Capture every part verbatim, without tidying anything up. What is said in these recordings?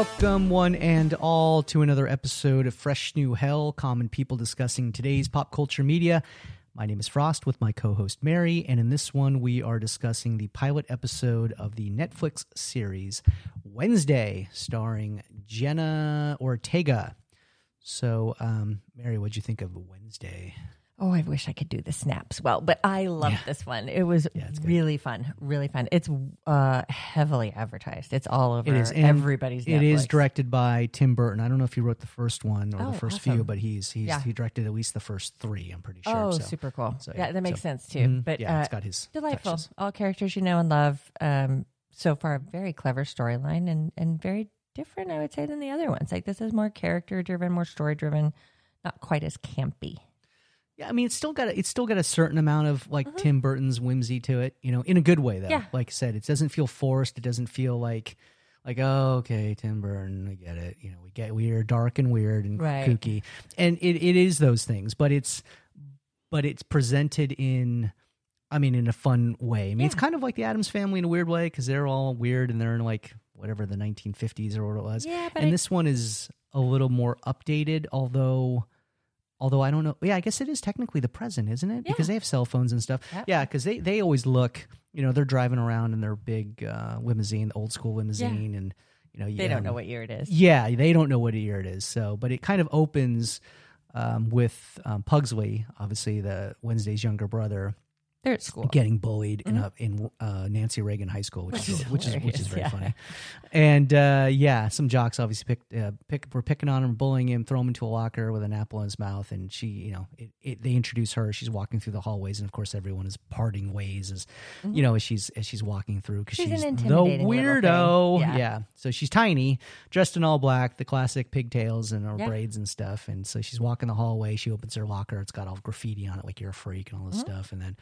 Welcome one and all to another episode of Fresh New Hell, common people discussing today's pop culture media. My name is Frost with my co-host Mary, and in this one we are discussing the pilot episode of the Netflix series Wednesday, starring Jenna Ortega. So, um, Mary, what'd you think of Wednesday? Oh, I wish I could do the snaps well, but I love yeah. this one. It was yeah, really fun, really fun. It's uh, heavily advertised. It's all over it is, everybody's Netflix. It is directed by Tim Burton. I don't know if he wrote the first one or oh, the first awesome. few, but he's, he's yeah. he directed at least the first three, I'm pretty sure. Oh, so, super cool. So, yeah, yeah, that makes so, sense, too. Mm, but yeah, uh, it's got his delightful. Touches. All characters you know and love. Um, so far, very clever storyline and, and very different, I would say, than the other ones. Like, this is more character-driven, more story-driven, not quite as campy. Yeah, I mean, it's still got a, it's still got a certain amount of like mm-hmm. Tim Burton's whimsy to it, you know, in a good way though. Yeah. Like I said, it doesn't feel forced. It doesn't feel like like oh, okay, Tim Burton, I get it. You know, we get we are dark and weird and right. kooky, and it, it is those things, but it's but it's presented in, I mean, in a fun way. I mean, yeah. it's kind of like the Addams Family in a weird way because they're all weird and they're in like whatever the nineteen fifties or what it was. Yeah, but and I... this one is a little more updated, although. Although I don't know. Yeah, I guess it is technically the present, isn't it? Yeah. Because they have cell phones and stuff. Yep. Yeah, because they, they always look, you know, they're driving around in their big uh, limousine, old school limousine. Yeah. And, you know, they yeah, don't know what year it is. Yeah, they don't know what year it is. So, but it kind of opens um, with um, Pugsley, obviously, the Wednesday's younger brother. They're at school. Getting bullied mm-hmm. in, a, in uh, Nancy Reagan High School, which, which is which is which is very yeah. funny, and uh, yeah, some jocks obviously picked uh, pick were picking on him, bullying him, throw him into a locker with an apple in his mouth, and she, you know, it, it, they introduce her. She's walking through the hallways, and of course, everyone is parting ways as mm-hmm. you know as she's as she's walking through because she's, she's an the weirdo. Yeah. yeah, so she's tiny, dressed in all black, the classic pigtails and her yeah. braids and stuff, and so she's walking the hallway. She opens her locker. It's got all graffiti on it, like "You're a freak" and all this mm-hmm. stuff, and then.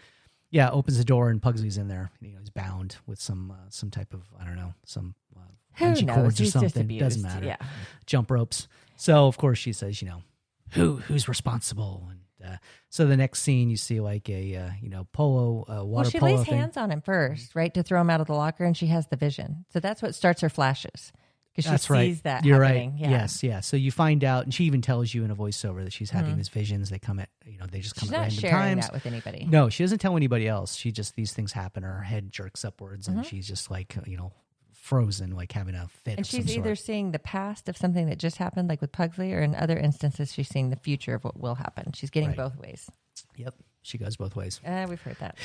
Yeah, opens the door and Pugsley's in there. You know, he's bound with some uh, some type of I don't know some uh, bungee cords or something. Doesn't matter. Yeah. Jump ropes. So of course she says, you know, who who's responsible? And uh, so the next scene you see like a uh, you know polo uh, water polo. Well, she polo lays thing. hands on him first, right, to throw him out of the locker, and she has the vision. So that's what starts her flashes. She That's sees right. that You're happening. right. Yeah. Yes. Yeah. So you find out, and she even tells you in a voiceover that she's having mm-hmm. these visions. They come at, you know, they just come she's at random times. She's not sharing that with anybody. No, she doesn't tell anybody else. She just, these things happen. Her head jerks upwards mm-hmm. and she's just like, you know, frozen, like having a fit. And of she's some either sort. seeing the past of something that just happened, like with Pugsley, or in other instances, she's seeing the future of what will happen. She's getting right. both ways. Yep. She goes both ways. Uh, we've heard that.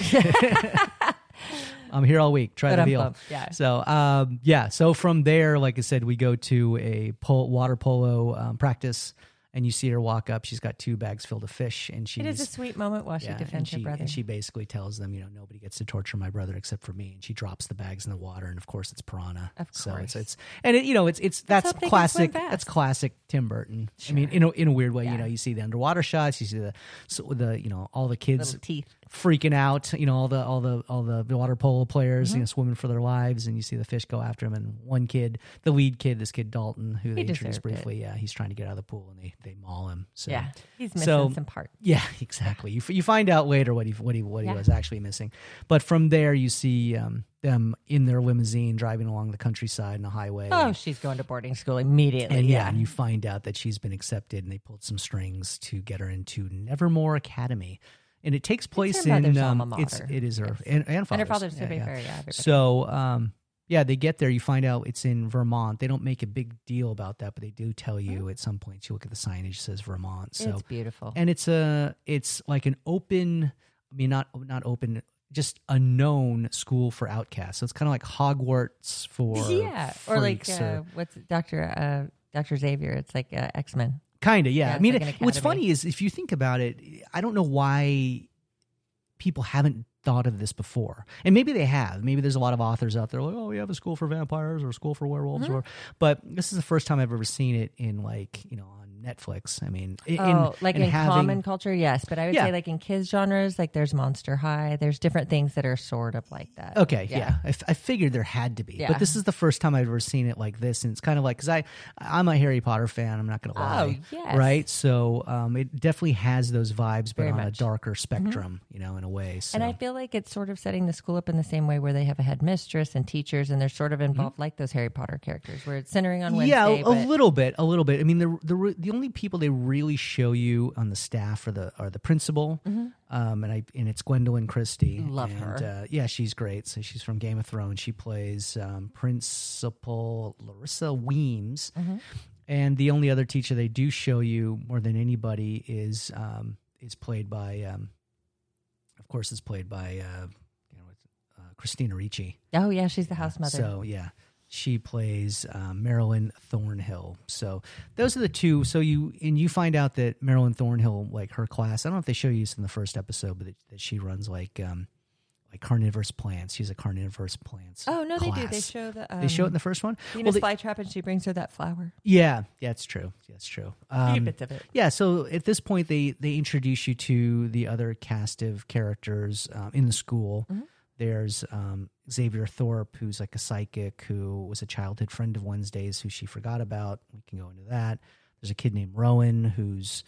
I'm here all week. Try the deal. Yeah. So, um, yeah. So from there, like I said, we go to a pol- water polo um, practice, and you see her walk up. She's got two bags filled of fish, and she. It is a sweet moment while yeah, she defends her brother. And she basically tells them, you know, nobody gets to torture my brother except for me. And she drops the bags in the water, and of course, it's piranha. Of course, so it's, it's and it, you know, it's it's that's, that's classic. That's classic Tim Burton. Sure. I mean, in a, in a weird way, yeah. you know, you see the underwater shots, you see the so the you know all the kids. Little teeth. Freaking out, you know, all the all the all the water polo players, mm-hmm. you know, swimming for their lives, and you see the fish go after him. And one kid, the lead kid, this kid Dalton, who he they introduced briefly, it. yeah, he's trying to get out of the pool, and they, they maul him. So yeah, he's missing so, some part. Yeah, exactly. You you find out later what he what he what yeah. he was actually missing, but from there you see um, them in their limousine driving along the countryside and the highway. Oh, and, she's going to boarding school immediately. And, yeah, yeah, and you find out that she's been accepted, and they pulled some strings to get her into Nevermore Academy. And it takes place it's in um, it's it is her yes. and, and, and her father's yeah, yeah. Fair, yeah so um, yeah they get there. You find out it's in Vermont. They don't make a big deal about that, but they do tell you mm-hmm. at some point. You look at the signage, it says Vermont. So it's beautiful, and it's a it's like an open. I mean, not not open. Just a known school for outcasts. So it's kind of like Hogwarts for yeah, freaks or like uh, or, what's it, Doctor Uh, Doctor Xavier. It's like uh, X-Men. Kind of, yeah. yeah I mean, like what's funny is if you think about it, I don't know why people haven't thought of this before. And maybe they have. Maybe there's a lot of authors out there like, oh, we have a school for vampires or a school for werewolves. Mm-hmm. Or, but this is the first time I've ever seen it in like, you know, on Netflix. I mean, in, oh, like in, in having, common culture, yes. But I would yeah. say like in kids genres, like there's Monster High. There's different things that are sort of like that. Okay, yeah. yeah. I, f- I figured there had to be. Yeah. But this is the first time I've ever seen it like this. And it's kind of like, because I, I'm a Harry Potter fan. I'm not going to lie. Oh, yes. Right? So um, it definitely has those vibes, but Very on much. a darker spectrum, mm-hmm. you know, in a way. So. And I feel like it's sort of setting the school up in the same way where they have a headmistress and teachers, and they're sort of involved mm-hmm. like those Harry Potter characters where it's centering on Wednesday. Yeah, a, but... a little bit, a little bit. I mean, the, the, the only people they really show you on the staff are the are the principal, mm-hmm. um, and I and it's Gwendolyn Christie. Love and, her. Uh, yeah, she's great. So she's from Game of Thrones. She plays um, Principal Larissa Weems, mm-hmm. and the only other teacher they do show you more than anybody is um, is played by, um, of course, is played by uh, you know, uh, Christina Ricci. Oh yeah, she's the house mother. So yeah. She plays um, Marilyn Thornhill. So those are the two. So you and you find out that Marilyn Thornhill, like her class, I don't know if they show you this in the first episode, but it, that she runs like um, like carnivorous plants. She's a carnivorous plants. Oh no, class. They do. They show the. Um, they show it in the first one. Venus well, they, flytrap, and she brings her that flower. Yeah, that's true. That's true. Um, bits of it. Yeah. So at this point, they they introduce you to the other cast of characters um, in the school. Mm-hmm. There's um, Xavier Thorpe, who's like a psychic who was a childhood friend of Wednesday's who she forgot about. We can go into that. There's a kid named Rowan who's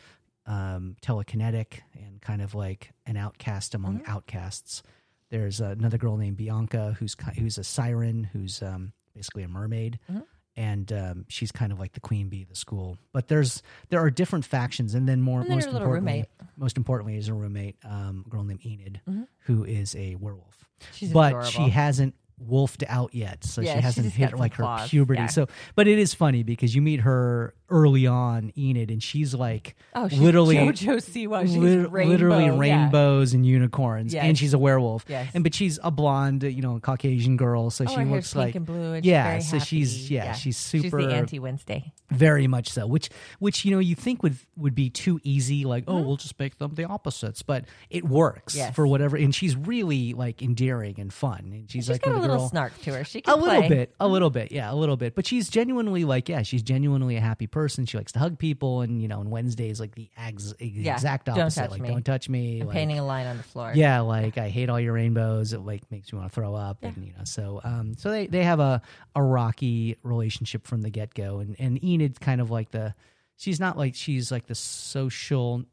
um, telekinetic and kind of like an outcast among mm-hmm. outcasts. There's another girl named Bianca who's who's a siren, who's um, basically a mermaid. Mm-hmm. And um, she's kind of like the queen bee of the school. But there's there are different factions, and then more and then most importantly, most importantly is a roommate, um, a girl named Enid, mm-hmm. who is a werewolf. She's but adorable. She hasn't wolfed out yet, so yeah, she hasn't she hit like her claws. puberty. Yeah. So, but it is funny because you meet her early on, Enid, and she's like, oh, she's literally JoJo Siwa. She's li- rainbow, literally rainbows yeah. and unicorns, yes. and she's a werewolf. Yes. And but she's a blonde, you know, Caucasian girl, so oh, she her looks hair's like pink and blue. And yeah, she's very so she's yeah, yeah, she's super. She's the anti-Wednesday, very much so. Which which you know you think would would be too easy, like mm-hmm. oh we'll just make them the opposites, but it works yes. for whatever. And she's really like endearing and fun, and she's, she's like got a little girl. snark to her. She can a play. little bit, a little bit, yeah, a little bit. But she's genuinely like yeah, she's genuinely a happy person. person. She likes to hug people, and you know, and Wednesday is like the ex- exact yeah, opposite. Don't like, me. don't touch me. I'm like, painting a line on the floor. Yeah, like I hate all your rainbows. It like makes me want to throw up, yeah. and you know, so um, so they, they have a, a rocky relationship from the get go, and and Enid's kind of like the she's not like she's like the social,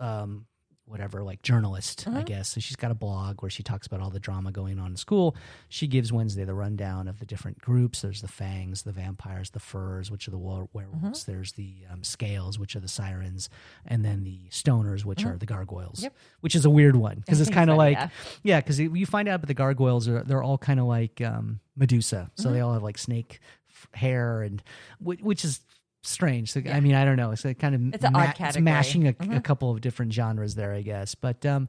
um, whatever, like journalist, mm-hmm. I guess. So she's got a blog where she talks about all the drama going on in school. She gives Wednesday the rundown of the different groups. There's the Fangs, the Vampires, the Furs, which are the werewolves. Mm-hmm. There's the um, Scales, which are the Sirens, and then the Stoners, which mm-hmm. are the Gargoyles, yep. which is a weird one because it's kind of like, yeah, because yeah, you find out that the Gargoyles are they're all kind of like um, Medusa, so mm-hmm. they all have like snake f- hair and which, which is. Strange. So, yeah. I mean, I don't know. It's a kind of it's an ma- odd category. It's mashing a, mm-hmm. a couple of different genres there, I guess. But um,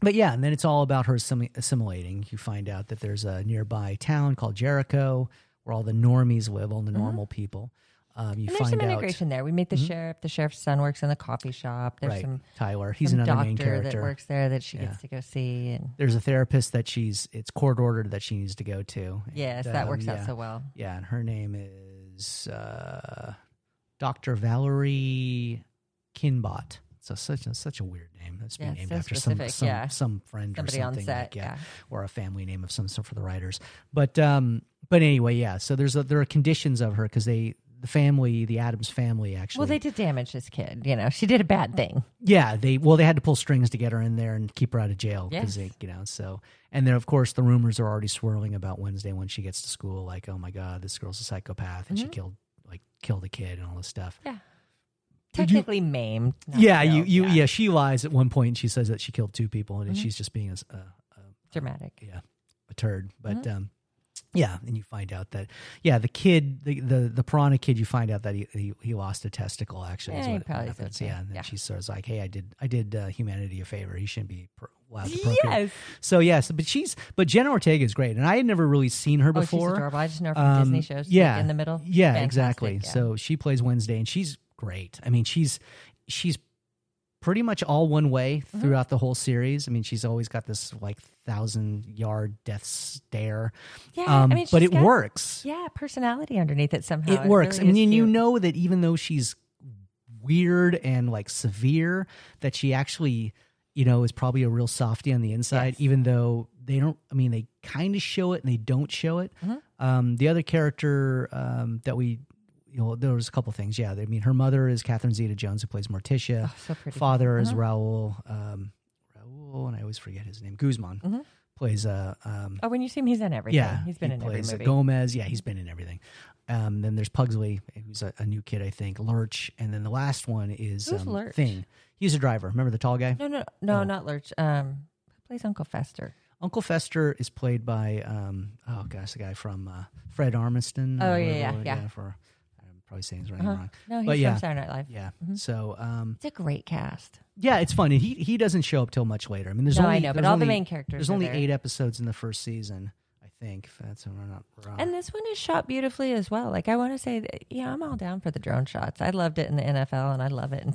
but yeah, and then it's all about her assimilating. You find out that there's a nearby town called Jericho where all the normies live, all the mm-hmm. normal people. Um, you and there's find some integration out, there. We meet the mm-hmm. sheriff. The sheriff's son works in the coffee shop. There's right. some Tyler. He's some another main character that works there that she yeah. gets to go see. And there's a therapist that she's it's court ordered that she needs to go to. And, yes, that um, works yeah. out so well. Yeah, and her name is uh, Doctor Valerie Kinbot. So such a, such a weird name. That's been yeah, named so after specific, some some, yeah. some friend Somebody or something on set, like, yeah, yeah, or a family name of some sort for the writers. But um, but anyway, yeah. So there's a, there are conditions of her because they. The family, the Addams family, actually. Well, they did damage this kid. You know, she did a bad thing. Yeah, they well, they had to pull strings to get her in there and keep her out of jail because yes. they, you know, so. And then, of course, the rumors are already swirling about Wednesday when she gets to school. Like, oh my God, this girl's a psychopath, and mm-hmm. she killed like killed a kid and all this stuff. Yeah, technically you, maimed. Yeah, killed, you, you, yeah. yeah. She lies at one point. And she says that she killed two people, and mm-hmm. she's just being a, a, a dramatic. A, yeah, a turd, but. Mm-hmm. um Yeah, and you find out that, yeah, the kid, the the, the piranha kid, you find out that he he, he lost a testicle, actually. Yeah, is what probably so, yeah. yeah, and then yeah. she sort of like, hey, I did I did uh, humanity a favor. He shouldn't be pro- allowed to procreate. Yes. So, yes, yeah, so, but she's, but Jenna Ortega is great, and I had never really seen her oh, before. She's adorable. I just know her from um, Disney shows, yeah, like in the middle. Yeah, Fantastic. exactly. Yeah. So she plays Wednesday, and she's great. I mean, she's she's pretty much all one way throughout mm-hmm. the whole series. I mean, she's always got this like thousand yard death stare. Yeah, um, I mean, but it got, works. works. Yeah, personality underneath it somehow. It, it works. Really I mean, you know that even though she's weird and like severe, that she actually, you know, is probably a real softie on the inside, yes. even though they don't, I mean, they kind of show it and they don't show it. Mm-hmm. Um, the other character um, that we, you know, there was a couple things. Yeah. I mean, her mother is Catherine Zeta Jones, who plays Morticia. Oh, so pretty. Father uh-huh. is Raul, um, Raul, and I always forget his name, Guzman. Mm-hmm. Plays a uh, um, oh when you see him he's in everything yeah he's been he in plays every movie. Gomez yeah he's been in everything. Um, then there's Pugsley, who's a, a new kid I think, Lurch, and then the last one is um, Lurch? Thing. He's a driver. Remember the tall guy? No no no oh. not Lurch. Um, who plays Uncle Fester? Uncle Fester is played by um oh gosh the guy from uh, Fred Armisen. Oh uh, yeah, yeah, yeah yeah for I'm probably saying his name uh-huh. wrong. No he's but, from yeah, Saturday Night Live. Yeah. Mm-hmm. So um, it's a great cast. Yeah, it's fun. And he he doesn't show up till much later. I mean, there's no, only I know, but all only, the main characters. There's only there. eight episodes in the first season, I think. If that's when we're not wrong. And this one is shot beautifully as well. Like I want to say, that, yeah, I'm all down for the drone shots. I loved it in the N F L, and I love it in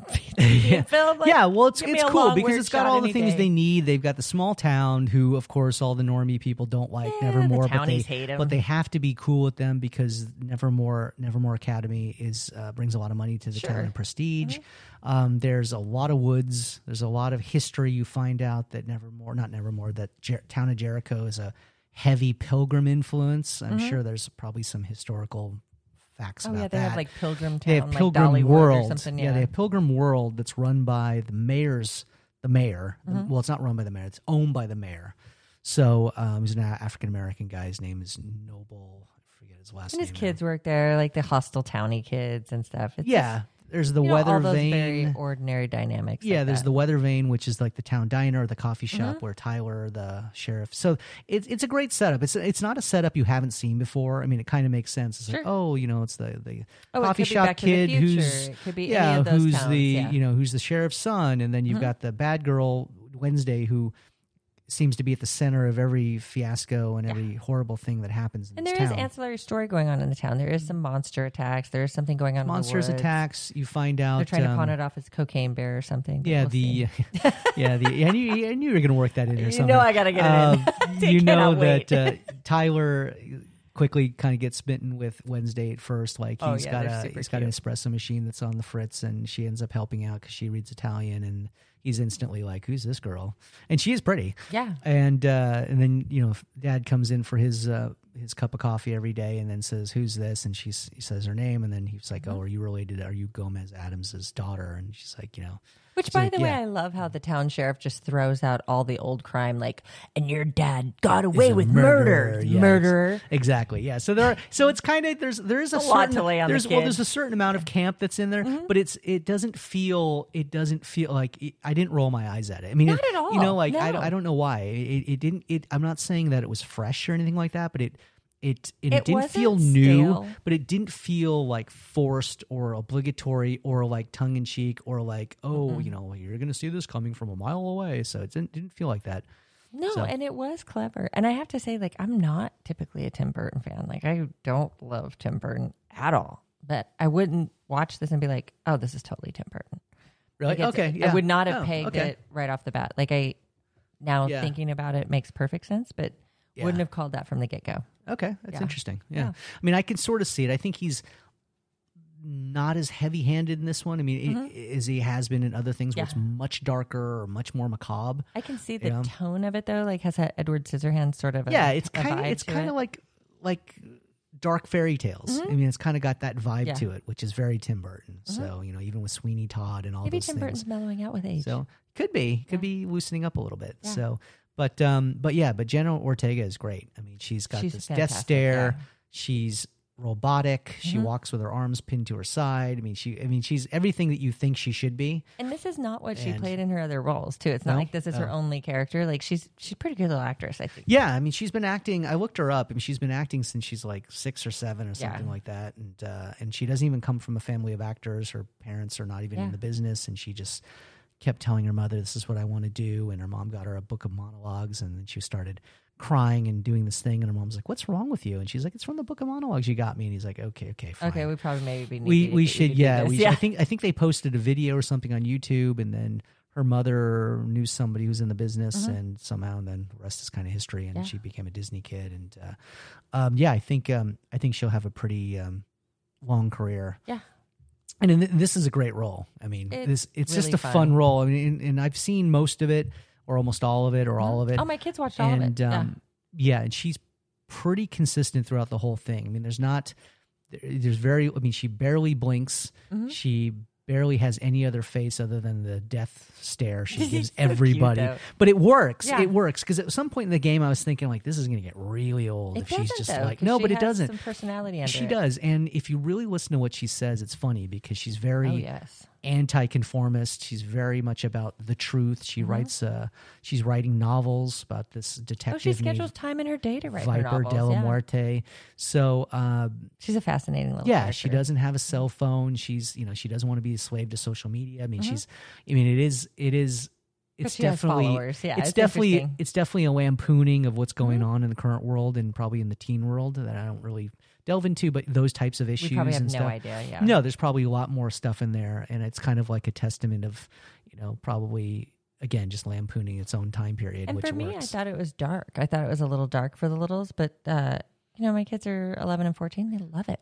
yeah. film. Like, yeah, well, it's it's cool because it's got all the things day. they need. They've got the small town, who of course all the normie people don't like yeah, Nevermore, the but they hate them. But they have to be cool with them because Nevermore Nevermore Academy is uh, brings a lot of money to the sure. town and prestige. Mm-hmm. Um, there's a lot of woods. There's a lot of history. You find out that Nevermore, not Nevermore, that Jer- town of Jericho is a heavy Pilgrim influence. I'm mm-hmm. sure there's probably some historical facts oh, about that. Oh, yeah, they that. have like Pilgrim Town, they have Pilgrim like Dollywood World. Or something. Yeah. yeah, they have Pilgrim World that's run by the mayor's, the mayor. Mm-hmm. The, well, it's not run by the mayor. It's owned by the mayor. So um, he's an African-American guy. His name is Noble. I forget his last and name. And his kids now. work there, like the hostile townie kids and stuff. It's yeah. Just, There's the you know, weather all those vein. Very ordinary dynamics. Yeah, like there's that. the weather vein, which is like the town diner or the coffee shop mm-hmm. where Tyler, the sheriff. So it's it's a great setup. It's it's not a setup you haven't seen before. I mean, it kind of makes sense. It's sure. like, oh, you know, it's the, the oh, coffee shop kid who's it could be yeah, any of those who's towns, the yeah. you know who's the sheriff's son, and then you've mm-hmm. got the bad girl Wednesday who seems to be at the center of every fiasco and yeah. every horrible thing that happens in and this town. And there is ancillary story going on in the town. There is some monster attacks. There is something going on Monsters in the woods. Monsters attacks. You find out... They're trying um, to pawn it off as Cocaine Bear or something. Yeah, we'll the... yeah, the... I knew, I knew you were going to work that in or something. You know I got to get it in. Um, you know that uh, Tyler... quickly kind of gets smitten with Wednesday at first. Like oh, he's, yeah, got a, he's got an espresso machine that's on the fritz, and she ends up helping out because she reads Italian, and he's instantly like, who's this girl? And she is pretty. Yeah. And uh, and then, you know, dad comes in for his uh, his cup of coffee every day and then says, who's this? And she he says her name, and then he's like, mm-hmm. oh, are you related? Are you Gomez Addams' daughter? And she's like, you know. Which, by the way, I love how the town sheriff just throws out all the old crime, like, and your dad got away with murder, murderer. Yeah, murderer. Exactly, yeah. So there, are, so it's kind of there's there is a, a certain, lot to lay on the kid. Well, there's a certain amount of camp that's in there, mm-hmm. but it's it doesn't feel it doesn't feel like it, I didn't roll my eyes at it. I mean, not it, at all. You know, like no. I, I don't know why it, it didn't. It, I'm not saying that it was fresh or anything like that, but it. It, it, it didn't feel new, stale. But it didn't feel like forced or obligatory or like tongue in cheek or like, oh, mm-hmm. you know, you're going to see this coming from a mile away. So it didn't, didn't feel like that. No, so. And it was clever. And I have to say, like, I'm not typically a Tim Burton fan. Like, I don't love Tim Burton at all. But I wouldn't watch this and be like, oh, this is totally Tim Burton. Really? Like okay. Yeah. I would not have oh, pegged okay. it right off the bat. Like, I now yeah. thinking about it makes perfect sense, but yeah. wouldn't have called that from the get-go. Okay, that's yeah. interesting. Yeah. yeah. I mean, I can sort of see it. I think he's not as heavy-handed in this one. I mean, mm-hmm. it, as he has been in other things yeah. where it's much darker or much more macabre. I can see the know? tone of it, though. Like, has that Edward Scissorhands sort of a Yeah, it's kind of it's kind of it. like like dark fairy tales. Mm-hmm. I mean, it's kind of got that vibe yeah. to it, which is very Tim Burton. Mm-hmm. So, you know, even with Sweeney Todd and all Maybe those Tim things. Maybe Tim Burton's mellowing out with age. So, could be. Could yeah. be loosening up a little bit. Yeah. So... But um, but yeah, but Jenna Ortega is great. I mean, she's got she's this death stare. Yeah. She's robotic. Mm-hmm. She walks with her arms pinned to her side. I mean, she. I mean, she's everything that you think she should be. And this is not what and, she played in her other roles, too. It's not no, like this is no. her only character. Like she's she's a pretty good little actress, I think. Yeah, I mean, she's been acting. I looked her up. I mean, she's been acting since she's like six or seven or something yeah. like that. And uh, and she doesn't even come from a family of actors. Her parents are not even yeah. in the business, and she just. Kept telling her mother, this is what I want to do. And her mom got her a book of monologues, and then she started crying and doing this thing. And her mom's like, what's wrong with you? And she's like, it's from the book of monologues you got me. And he's like, okay, okay, fine. Okay, we probably maybe need we, to we should, yeah, we, yeah. I think I think they posted a video or something on YouTube, and then her mother knew somebody who's in the business, mm-hmm. and somehow, and then the rest is kind of history. And yeah. she became a Disney kid, and uh, um, yeah, I think um, I think she'll have a pretty um, long career. Yeah, and in th- this is a great role. I mean, it's this it's really just a fun, fun role. I mean, and, and I've seen most of it, or almost all of it, or mm-hmm. all of it. Oh, my kids watched all and, of it. Um, yeah. yeah, and she's pretty consistent throughout the whole thing. I mean, there's not, there's very. I mean, she barely blinks. Mm-hmm. She. Barely has any other face other than the death stare she gives so everybody. Cute, but it works. Yeah. It works. Because at some point in the game, I was thinking, like, this is going to get really old. It if she's just though, like, no, but it doesn't. She has some personality under She it. does. And if you really listen to what she says, it's funny because she's very oh, yes. anti-conformist. She's very much about the truth. She mm-hmm. writes, uh, she's writing novels about this detective. Oh, she schedules time in her day to write Viper her novels. Della yeah. Muerte. So um, she's a fascinating little Yeah, character. She doesn't have a cell phone. She's, you know, she doesn't want to be a slave to social media. I mean, mm-hmm. she's, I mean, it is, it is, it's definitely, yeah, it's, it's definitely, it's definitely a lampooning of what's going mm-hmm. on in the current world and probably in the teen world that I don't really delve into, but those types of issues we probably have and no stuff. Idea, yeah. No, there's probably a lot more stuff in there, and it's kind of like a testament of, you know, probably again just lampooning its own time period. And which for me, works. I thought it was dark. I thought it was a little dark for the littles, but uh, you know, my kids are eleven and fourteen; they love it.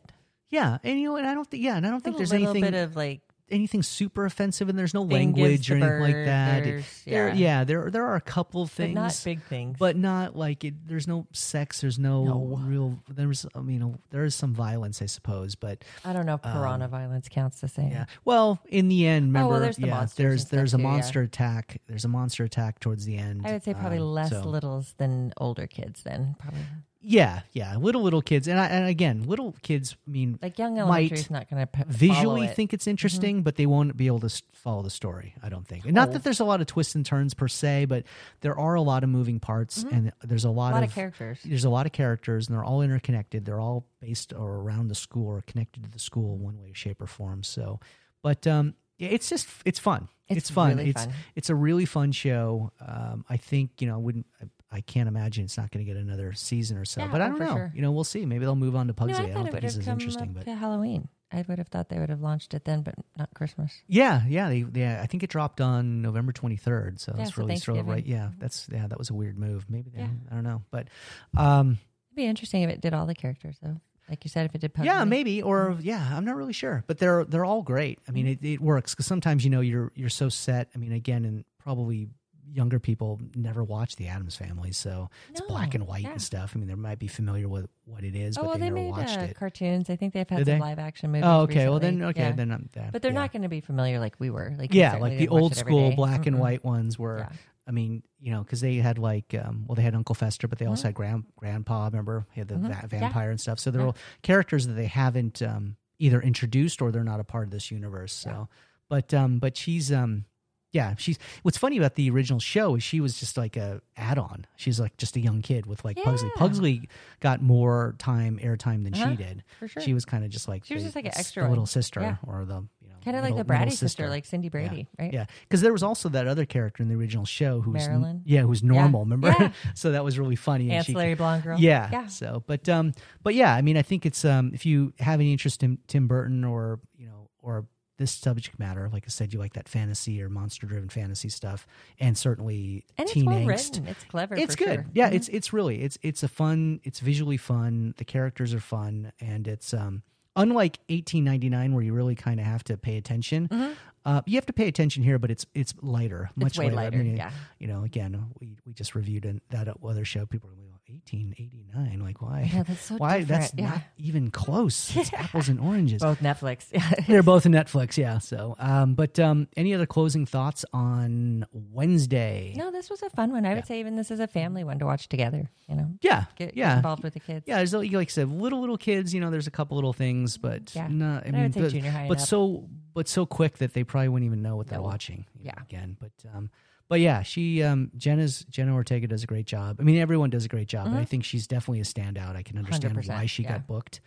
Yeah, and you know, and I don't think, yeah, and I don't think there's anything bit of like anything super offensive, and there's no language or anything like that. It, yeah, there, yeah, there there are a couple of things, but not big things, but not like it. There's no sex. There's no, no. real. There's, I mean, there is some violence, I suppose, but I don't know if piranha um, violence counts the same. Yeah. Well, in the end, remember, oh, well, there's the yeah, there's there's a too, monster yeah. attack. There's a monster attack towards the end. I would say probably um, less so. littles than older kids. Then probably. Yeah, yeah, little little kids, and I, and again, little kids. I mean, like young elementary is not going to p- visually it. think it's interesting, mm-hmm. but they won't be able to s- follow the story. I don't think. And oh. Not that there's a lot of twists and turns per se, but there are a lot of moving parts, mm-hmm. and there's a lot, a lot of, of characters. There's a lot of characters, and they're all interconnected. They're all based or around the school or connected to the school in one way, shape, or form. So, but um, yeah, it's just it's fun. It's, it's fun. Really it's fun. It's a really fun show. Um, I think you know. I wouldn't. I, I can't imagine it's not going to get another season or so, yeah, but I don't know. Sure. You know, we'll see. Maybe they'll move on to Pugsley. No, I, I don't think this is interesting, but to Halloween, I would have thought they would have launched it then, but not Christmas. Yeah, yeah, they, yeah. I think it dropped on November twenty-third, so yeah, that's so really still right. Yeah, that's yeah, that was a weird move. Maybe they, yeah. I don't know, but um, it'd be interesting if it did all the characters though. Like you said, if it did Pugsley. Yeah, maybe, or yeah, I'm not really sure, but they're they're all great. I mean, mm-hmm. it, it works because sometimes you know you're you're so set. I mean, again, and probably. Younger people never watch the Addams Family, so it's no, black and white yeah. and stuff. I mean, they might be familiar with what it is, oh, but well, they, they never made, watched uh, it. Cartoons. I think they've had Did some they? live action movies. Oh, okay. Recently. Well, then okay, yeah. then I'm, uh, but they're yeah. not going to be familiar like we were. Like yeah, like the old school black mm-hmm. and white ones were. Yeah. I mean, you know, because they had like, um, well, they had Uncle Fester, but they mm-hmm. also had Grand Grandpa. Remember, he had the mm-hmm. va- vampire yeah. and stuff. So they're yeah. all characters that they haven't um, either introduced or they're not a part of this universe. So, yeah. but um, but she's. Um, Yeah, she's. What's funny about the original show is she was just like a add-on. She's like just a young kid with like yeah. Pugsley. Pugsley got more time, airtime than uh-huh, she did. For sure, she was kind of just like she was the, just like an extra the little sister yeah. or the you know kind of like the bratty sister. sister, like Cindy Brady, yeah. right? Yeah, because there was also that other character in the original show who's Marilyn. Yeah, who's normal. Yeah. Remember? Yeah. So that was really funny. And Ancillary she, blonde girl. Yeah. yeah. So, but um, but yeah, I mean, I think it's um, if you have any interest in Tim Burton or you know or this subject matter, like I said, you like that fantasy or monster-driven fantasy stuff, and certainly and teen it's well angst. Written. It's clever. It's for good. Sure. Yeah, mm-hmm. it's it's really it's it's a fun. It's visually fun. The characters are fun, and it's um unlike eighteen ninety-nine where you really kind of have to pay attention. Mm-hmm. Uh, you have to pay attention here, but it's it's lighter, it's much way lighter. lighter I mean, yeah. You know, again, we, we just reviewed an, that other show. People were like, eighteen eighty-nine, like why? Yeah, that's so why? Different. That's yeah. not even close. It's apples and oranges. Both Netflix. They're both Netflix, yeah. So, um, but um, any other closing thoughts on Wednesday? No, this was a fun one. I yeah. would say even this is a family one to watch together. You know, yeah, get, yeah. get involved with the kids. Yeah, there's like I said, little little kids. You know, there's a couple little things, but yeah. no, I mean, I would say but, junior high but so. But so quick that they probably wouldn't even know what they're no. watching yeah. again. But um, but yeah, she um, Jenna's Jenna Ortega does a great job. I mean, everyone does a great job. Mm-hmm. But I think she's definitely a standout. I can understand why she yeah. got booked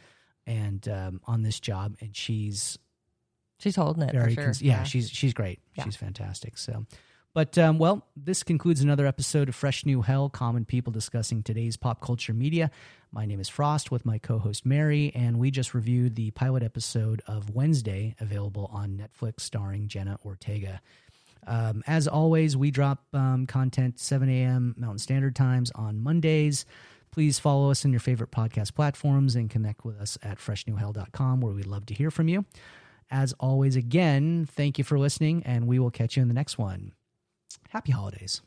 and um, on this job, and she's she's holding it. Very for sure. cons- yeah, yeah, she's she's great. Yeah. She's fantastic. So, but um, well, this concludes another episode of Fresh New Hell: Common People discussing today's pop culture media. My name is Frost with my co-host Mary, and we just reviewed the pilot episode of Wednesday, available on Netflix, starring Jenna Ortega. Um, as always, we drop um, content seven a.m. Mountain Standard Times on Mondays. Please follow us on your favorite podcast platforms and connect with us at fresh new hell dot com, where we'd love to hear from you. As always, again, thank you for listening, and we will catch you in the next one. Happy holidays.